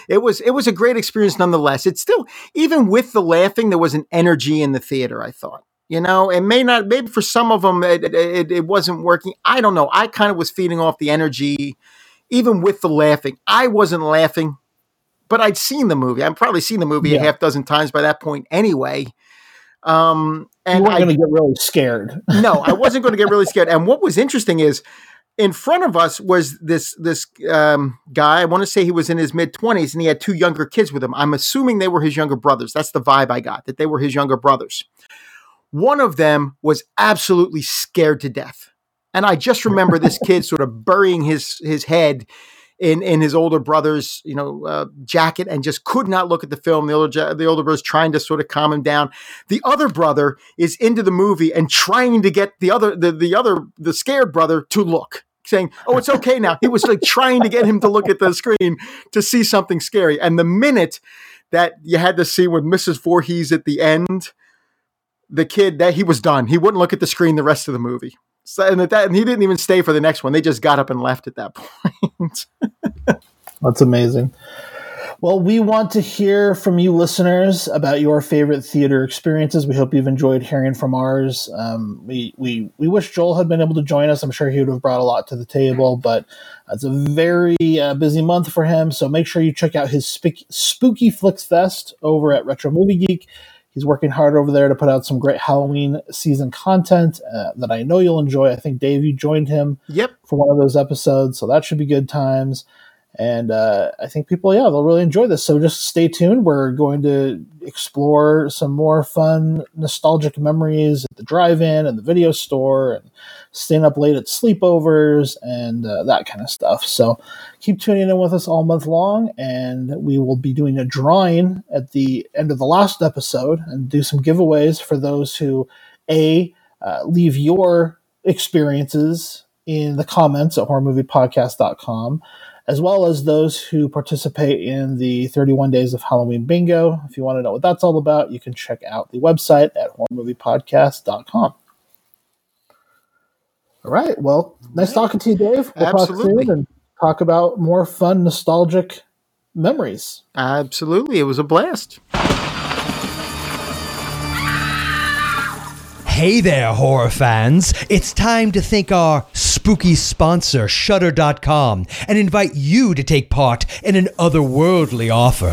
it was it was a great experience nonetheless. It's still, even with the laughing, there was an energy in the theater, I thought. You know, it may not, maybe for some of them it it, it wasn't working. I don't know. I kind of was feeding off the energy, even with the laughing. I wasn't laughing. But I'd seen the movie. I'd probably seen the movie yeah. a half dozen times by that point anyway. Um, and you weren't going to get really scared. No, I wasn't going to get really scared. And what was interesting is in front of us was this this um, guy. I want to say he was in his mid-twenties, and he had two younger kids with him. I'm assuming they were his younger brothers. That's the vibe I got, that they were his younger brothers. One of them was absolutely scared to death. And I just remember this kid sort of burying his his head in in his older brother's, you know, uh, jacket, and just could not look at the film. The older, the older brother's trying to sort of calm him down. The other brother is into the movie and trying to get the other, the, the other, the scared brother to look, saying, oh, it's okay now. He was like trying to get him to look at the screen to see something scary. And the minute that you had the scene with Missus Voorhees at the end, the kid, that he was done. He wouldn't look at the screen the rest of the movie. So, and, at that, and he didn't even stay for the next one. They just got up and left at that point. That's amazing. Well, we want to hear from you listeners about your favorite theater experiences. We hope you've enjoyed hearing from ours. Um, we, we, we wish Joel had been able to join us. I'm sure he would have brought a lot to the table, but it's a very uh, busy month for him. So make sure you check out his Sp- Spooky Flicks Fest over at Retro Movie Geek. He's working hard over there to put out some great Halloween season content uh, that I know you'll enjoy. I think, Dave, you joined him yep. for one of those episodes, so that should be good times. And uh, I think people, yeah, they'll really enjoy this. So just stay tuned. We're going to explore some more fun, nostalgic memories at the drive-in and the video store and staying up late at sleepovers and uh, that kind of stuff. So keep tuning in with us all month long, and we will be doing a drawing at the end of the last episode and do some giveaways for those who, A, uh, leave your experiences in the comments at horror movie podcast dot com, as well as those who participate in the thirty-one Days of Halloween Bingo. If you want to know what that's all about, you can check out the website at horror movie podcast dot com. All right. Well, nice talking to you, Dave. We'll Absolutely. talk soon and talk about more fun, nostalgic memories. Absolutely. It was a blast. Hey there, horror fans. It's time to thank our spooky sponsor, Shudder dot com, and invite you to take part in an otherworldly offer.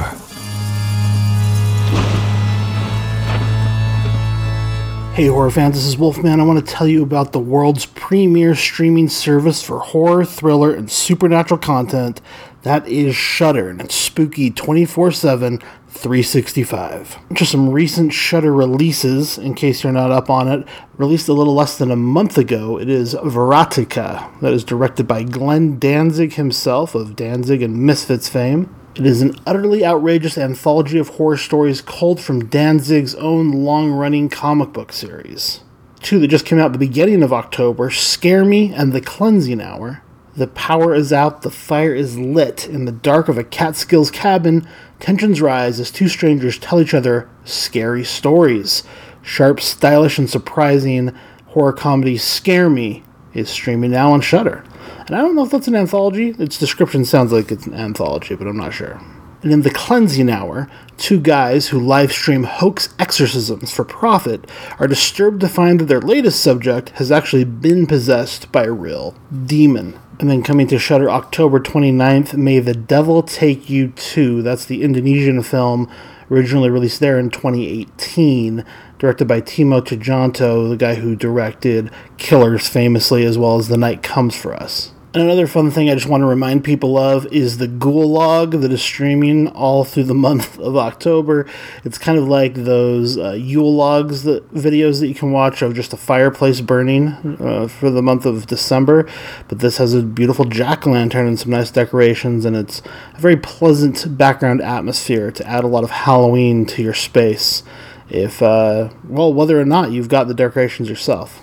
Hey, horror fans, this is Wolfman. I want to tell you about the world's premier streaming service for horror, thriller, and supernatural content. That is Shudder, and it's spooky twenty-four seven. three sixty-five. Just some recent Shudder releases, in case you're not up on it. Released a little less than a month ago, it is Veratica, that is directed by Glenn Danzig himself, of Danzig and Misfits fame. It is an utterly outrageous anthology of horror stories culled from Danzig's own long-running comic book series. Two that just came out at the beginning of October, Scare Me and The Cleansing Hour. The power is out, the fire is lit. In the dark of a Catskills cabin, tensions rise as two strangers tell each other scary stories. Sharp, stylish, and surprising horror comedy Scare Me is streaming now on Shudder. And I don't know if that's an anthology. Its description sounds like it's an anthology, but I'm not sure. and in The Cleansing Hour, two guys who live stream hoax exorcisms for profit are disturbed to find that their latest subject has actually been possessed by a real demon. And then coming to Shudder October twenty-ninth, May the Devil Take You two. That's the Indonesian film originally released there in twenty eighteen, directed by Timo Tijanto, the guy who directed Killers famously, as well as The Night Comes for Us. And another fun thing I just want to remind people of is the Ghoul Log that is streaming all through the month of October. It's kind of like those uh, Yule Logs that, videos that you can watch of just a fireplace burning uh, for the month of December. But this has a beautiful jack-o'-lantern and some nice decorations, and it's a very pleasant background atmosphere to add a lot of Halloween to your space, if uh, well, whether or not you've got the decorations yourself.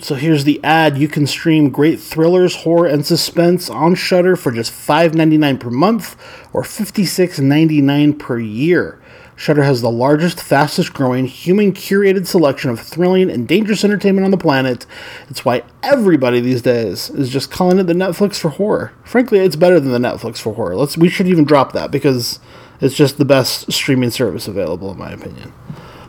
So here's the ad. You can stream great thrillers, horror, and suspense on Shudder for just five dollars and ninety-nine cents per month or fifty-six dollars and ninety-nine cents per year. Shudder has the largest, fastest-growing, human-curated selection of thrilling and dangerous entertainment on the planet. It's why everybody these days is just calling it the Netflix for horror. Frankly, it's better than the Netflix for horror. Let's we should even drop that, because it's just the best streaming service available, in my opinion.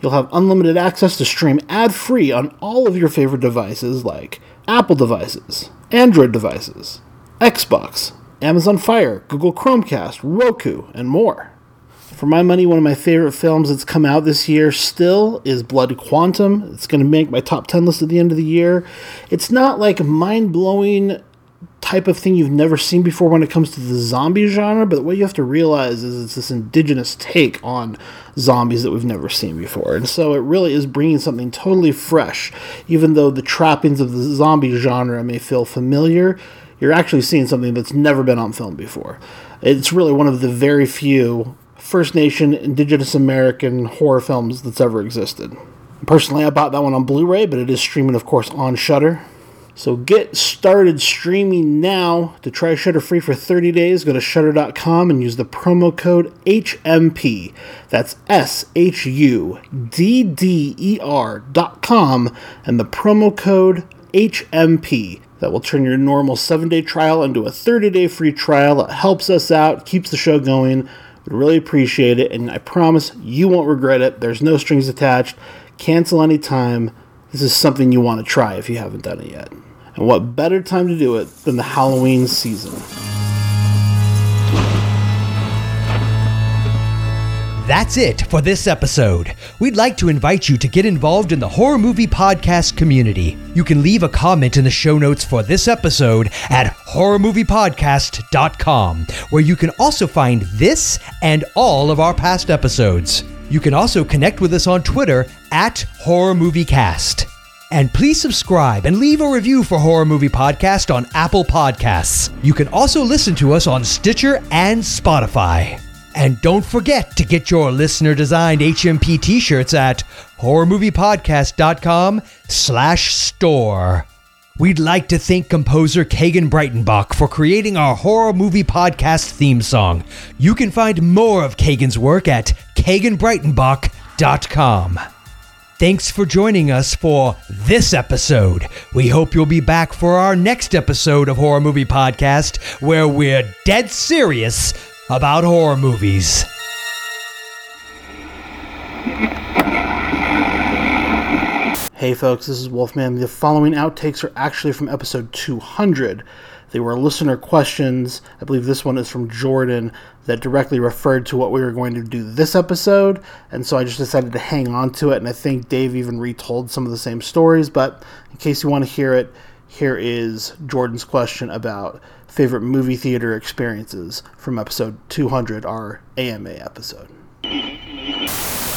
You'll have unlimited access to stream ad-free on all of your favorite devices, like Apple devices, Android devices, Xbox, Amazon Fire, Google Chromecast, Roku, and more. For my money, one of my favorite films that's come out this year still is Blood Quantum. It's going to make my top ten list at the end of the year. It's not like mind-blowing type of thing you've never seen before when it comes to the zombie genre, but what you have to realize is it's this indigenous take on zombies that we've never seen before, and so it really is bringing something totally fresh. Even though the trappings of the zombie genre may feel familiar, you're actually seeing something that's never been on film before. It's really one of the very few First Nation, Indigenous American horror films that's ever existed. Personally, I bought that one on Blu-ray, but it is streaming, of course, on Shudder. So get started streaming now. To try Shudder free for thirty days, go to shudder dot com and use the promo code H M P. That's S H U D D E R dot com and the promo code H M P. That will turn your normal seven-day trial into a thirty-day free trial. It helps us out, keeps the show going. We really appreciate it, and I promise you won't regret it. There's no strings attached. Cancel anytime. This is something you want to try if you haven't done it yet. And what better time to do it than the Halloween season? That's it for this episode. We'd like to invite you to get involved in the Horror Movie Podcast community. You can leave a comment in the show notes for this episode at horror movie podcast dot com, where you can also find this and all of our past episodes. You can also connect with us on Twitter at Horror Movie Cast. And please subscribe and leave a review for Horror Movie Podcast on Apple Podcasts. You can also listen to us on Stitcher and Spotify. And don't forget to get your listener-designed H M P t-shirts at horror movie podcast dot com slash store. We'd like to thank composer Kagan Breitenbach for creating our Horror Movie Podcast theme song. You can find more of Kagan's work at kagan breitenbach dot com. Thanks for joining us for this episode. We hope you'll be back for our next episode of Horror Movie Podcast, where we're dead serious about horror movies. Hey folks, this is Wolfman. The following outtakes are actually from episode two hundred. They were listener questions. I believe this one is from Jordan that directly referred to what we were going to do this episode, and so I just decided to hang on to it, and I think Dave even retold some of the same stories, but in case you want to hear it, here is Jordan's question about favorite movie theater experiences from episode two hundred, our A M A episode.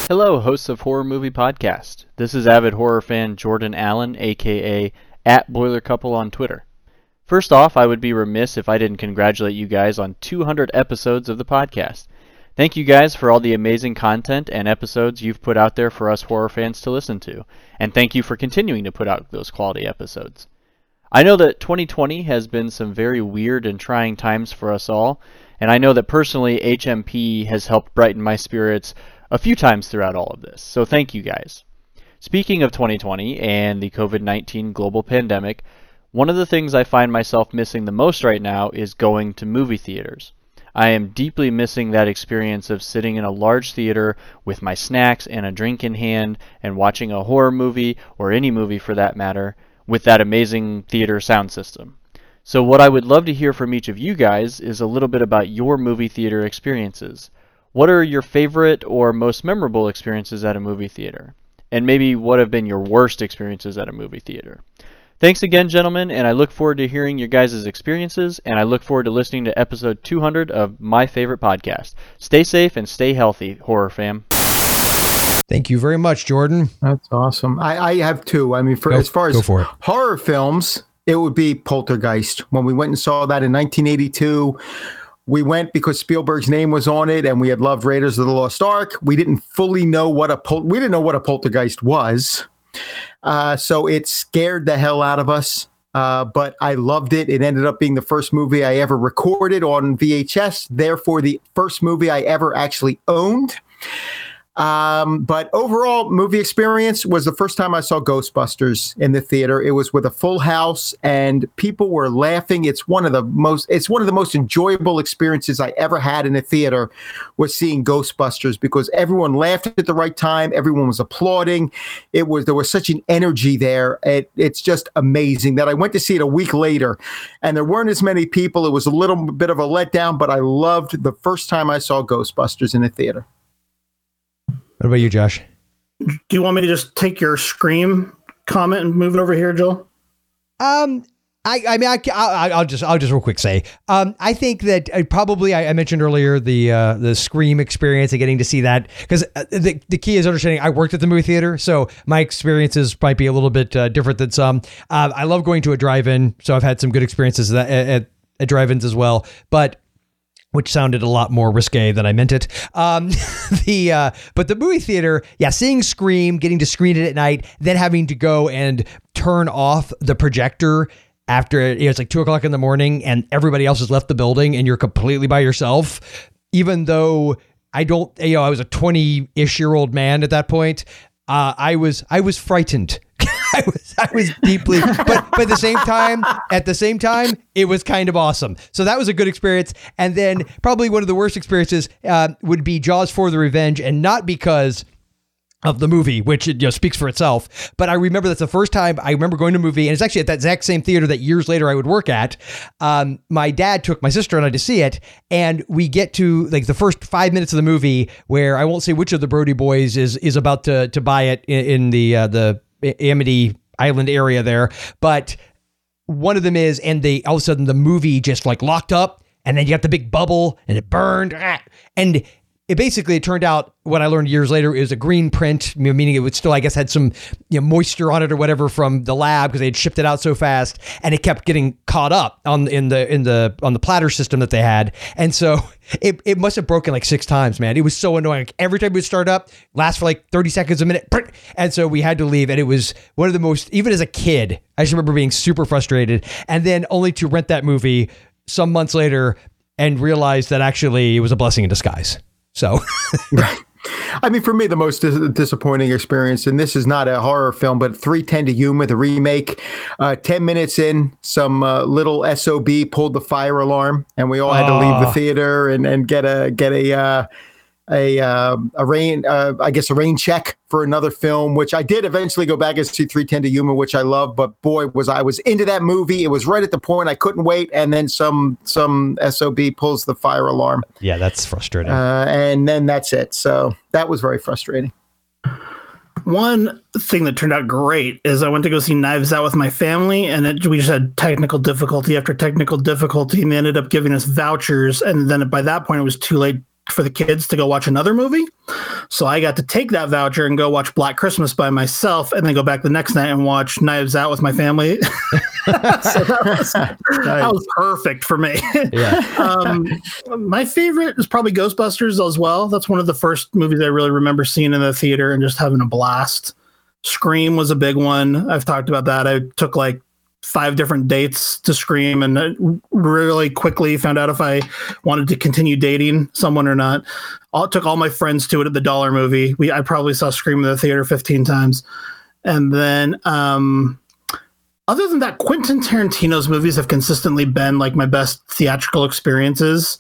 Hello, hosts of Horror Movie Podcast. This is avid horror fan Jordan Allen, a k a at Boiler Couple on Twitter. First off, I would be remiss if I didn't congratulate you guys on two hundred episodes of the podcast. Thank you guys for all the amazing content and episodes you've put out there for us horror fans to listen to, and thank you for continuing to put out those quality episodes. I know that twenty twenty has been some very weird and trying times for us all, and I know that personally H M P has helped brighten my spirits a few times throughout all of this, so thank you guys. Speaking of twenty twenty and the covid nineteen global pandemic, one of the things I find myself missing the most right now is going to movie theaters. I am deeply missing that experience of sitting in a large theater with my snacks and a drink in hand and watching a horror movie, or any movie for that matter, with that amazing theater sound system. So what I would love to hear from each of you guys is a little bit about your movie theater experiences. What are your favorite or most memorable experiences at a movie theater? And maybe what have been your worst experiences at a movie theater? Thanks again, gentlemen, and I look forward to hearing your guys' experiences, and I look forward to listening to episode two hundred of My Favorite Podcast. Stay safe and stay healthy, horror fam. Thank you very much, Jordan. That's awesome. I, I have two. I mean, for go, as far as horror films, it would be Poltergeist. When we went and saw that in nineteen eighty-two, we went because Spielberg's name was on it, and we had loved Raiders of the Lost Ark. We didn't fully know what a pol- we didn't know what a poltergeist was. Uh, so it scared the hell out of us, uh, but I loved it. It ended up being the first movie I ever recorded on V H S, therefore the first movie I ever actually owned. Um, but overall, movie experience was the first time I saw Ghostbusters in the theater. It was with a full house and people were laughing. It's one of the most, it's one of the most enjoyable experiences I ever had in a theater, was seeing Ghostbusters, because everyone laughed at the right time. Everyone was applauding. It was, there was such an energy there. It, it's just amazing that I went to see it a week later and there weren't as many people. It was a little bit of a letdown, but I loved the first time I saw Ghostbusters in a theater. What about you, Josh? Do you want me to just take your Scream comment and move it over here, Joel? Um, I, I mean, I, I, I'll just, I'll just real quick say, um, I think that I probably I, I mentioned earlier the uh, the Scream experience and getting to see that, because the the key is understanding I worked at the movie theater, so my experiences might be a little bit uh, different than some. Uh, I love going to a drive-in, so I've had some good experiences at, at, at drive-ins as well, but. Which sounded a lot more risque than I meant it. Um, the uh, but the movie theater, yeah, seeing Scream, getting to screen it at night, then having to go and turn off the projector after it, you know, it's like two o'clock in the morning and everybody else has left the building and you're completely by yourself. Even though I don't, you know, I was a twenty-ish year old man at that point. Uh, I was I was frightened. I was I was deeply, but, but at the same time, at the same time, it was kind of awesome. So that was a good experience. And then probably one of the worst experiences uh, would be Jaws for the Revenge, and not because of the movie, which, you know, speaks for itself. But I remember that's the first time I remember going to a movie, and it's actually at that exact same theater that years later I would work at. Um, my dad took my sister and I to see it, and we get to like the first five minutes of the movie where I won't say which of the Brody Boys is is about to to buy it in, in the uh, the. Amity Island area there, but one of them is, and they all of a sudden the movie just like locked up, and then you got the big bubble and it burned, and it basically, it turned out, what I learned years later, is a green print, meaning it would still, I guess, had some, you know, moisture on it or whatever from the lab, because they had shipped it out so fast, and it kept getting caught up on in the in the on the platter system that they had, and so it it must have broken like six times, man. It was so annoying. Like, every time we would start up, last for like thirty seconds, a minute, and so we had to leave, and it was one of the most, even as a kid, I just remember being super frustrated, and then only to rent that movie some months later and realize that actually it was a blessing in disguise. So, right. I mean, for me, the most dis- disappointing experience, and this is not a horror film, but three ten to Yuma, the remake, uh, ten minutes in, some uh, little S O B pulled the fire alarm, and we all had oh. to leave the theater and, and get a get a uh, a uh, a rain uh, I guess a rain check for another film, which I did eventually go back and see three ten to Yuma, which I love. But boy, was I was into that movie. It was right at the point I couldn't wait, and then some some S O B pulls the fire alarm. Yeah, that's frustrating. Uh, and then that's it. So that was very frustrating. One thing that turned out great is I went to go see Knives Out with my family, and it, we just had technical difficulty after technical difficulty, and they ended up giving us vouchers. And then by that point, it was too late for the kids to go watch another movie. So I got to take that voucher and go watch Black Christmas by myself, and then go back the next night and watch Knives Out with my family. So that was, that was perfect for me. Yeah. um, my favorite is probably Ghostbusters as well. That's one of the first movies I really remember seeing in the theater and just having a blast. Scream was a big one. I've talked about that. I took like five different dates to Scream, and really quickly found out if I wanted to continue dating someone or not. I took all my friends to it at the dollar movie. We, I probably saw Scream in the theater fifteen times. And then, um, other than that, Quentin Tarantino's movies have consistently been like my best theatrical experiences.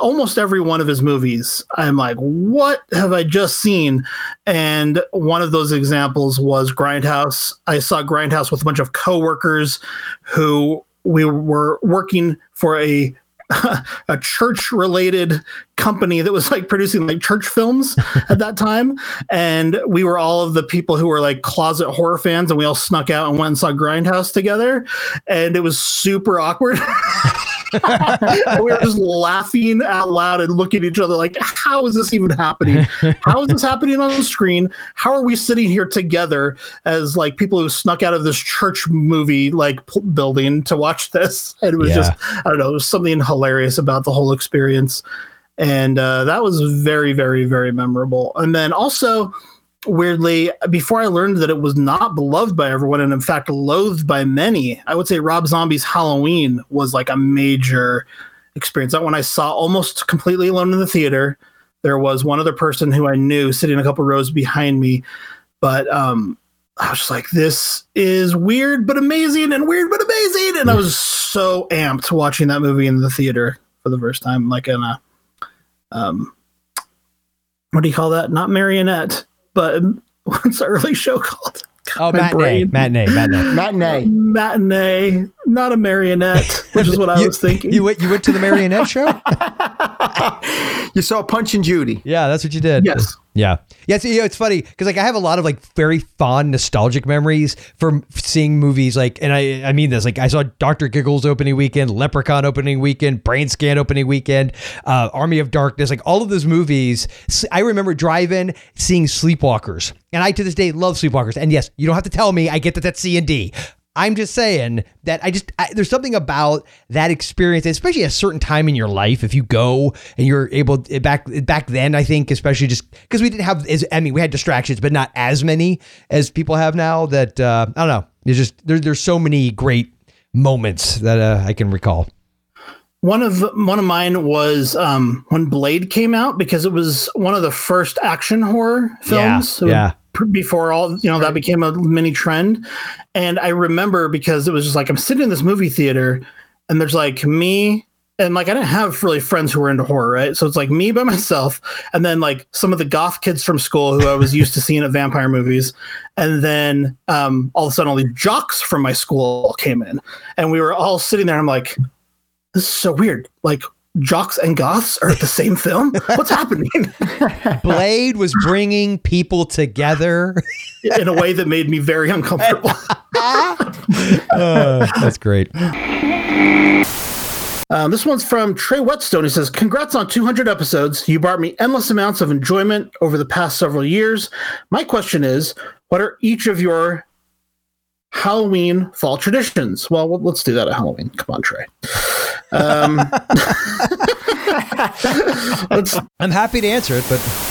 almost every one of his movies, I'm like, what have I just seen? And one of those examples was Grindhouse. I saw Grindhouse with a bunch of coworkers who we were working for a a church-related company that was like producing like church films at that time, and we were all of the people who were like closet horror fans, and we all snuck out and went and saw Grindhouse together, and it was super awkward. We were just laughing out loud and looking at each other like, how is this even happening? How is this happening on the screen? How are we sitting here together as like people who snuck out of this church movie like p- building to watch this? And it was yeah. just, I don't know, it was something hilarious about the whole experience. And uh, that was very, very, very memorable. And then also, weirdly, before I learned that it was not beloved by everyone and in fact loathed by many, I would say Rob Zombie's Halloween was like a major experience. That one I saw almost completely alone in the theater. There was one other person who I knew sitting a couple rows behind me, but um, I was just like, this is weird but amazing and weird but amazing. And I was so amped watching that movie in the theater for the first time, like in a, um, what do you call that? Not marionette. But what's the early show called? Oh, My matinee, brain. matinee, matinee, matinee, matinee. Not a marionette, which is what I you, was thinking. You went, you went to the marionette show. You saw Punch and Judy. Yeah, that's what you did. Yes. Yeah. Yeah. So, you know, it's funny because like I have a lot of like very fond nostalgic memories from seeing movies like, and I, I mean this, like I saw Doctor Giggles opening weekend, Leprechaun opening weekend, Brain Scan opening weekend, uh, Army of Darkness, like all of those movies. I remember driving, seeing Sleepwalkers, and I to this day love Sleepwalkers. And yes, you don't have to tell me. I get that that's C and D. I'm just saying that I just, I, there's something about that experience, especially at a certain time in your life. If you go and you're able back, back then, I think, especially just because we didn't have as, I mean, we had distractions, but not as many as people have now that, uh, I don't know. There's just, there, there's so many great moments that uh, I can recall. One of, one of mine was um, when Blade came out, because it was one of the first action horror films. Yeah. So yeah. Before all, you know, that became a mini trend. And I remember because it was just like, I'm sitting in this movie theater and there's like me and like, I didn't have really friends who were into horror, right? So it's like me by myself. And then like some of the goth kids from school who I was used to seeing at vampire movies. And then um, all of a sudden all these jocks from my school came in and we were all sitting there. And I'm like, this is so weird. Like, jocks and goths are at the same film? What's happening? Blade was bringing people together in a way that made me very uncomfortable. uh, that's great. Um, this one's from Trey Whetstone. He says, congrats on two hundred episodes. You brought me endless amounts of enjoyment over the past several years. My question is, what are each of your Halloween fall traditions? Well, let's do that at Halloween. Come on, Trey. Um, I'm happy to answer it, but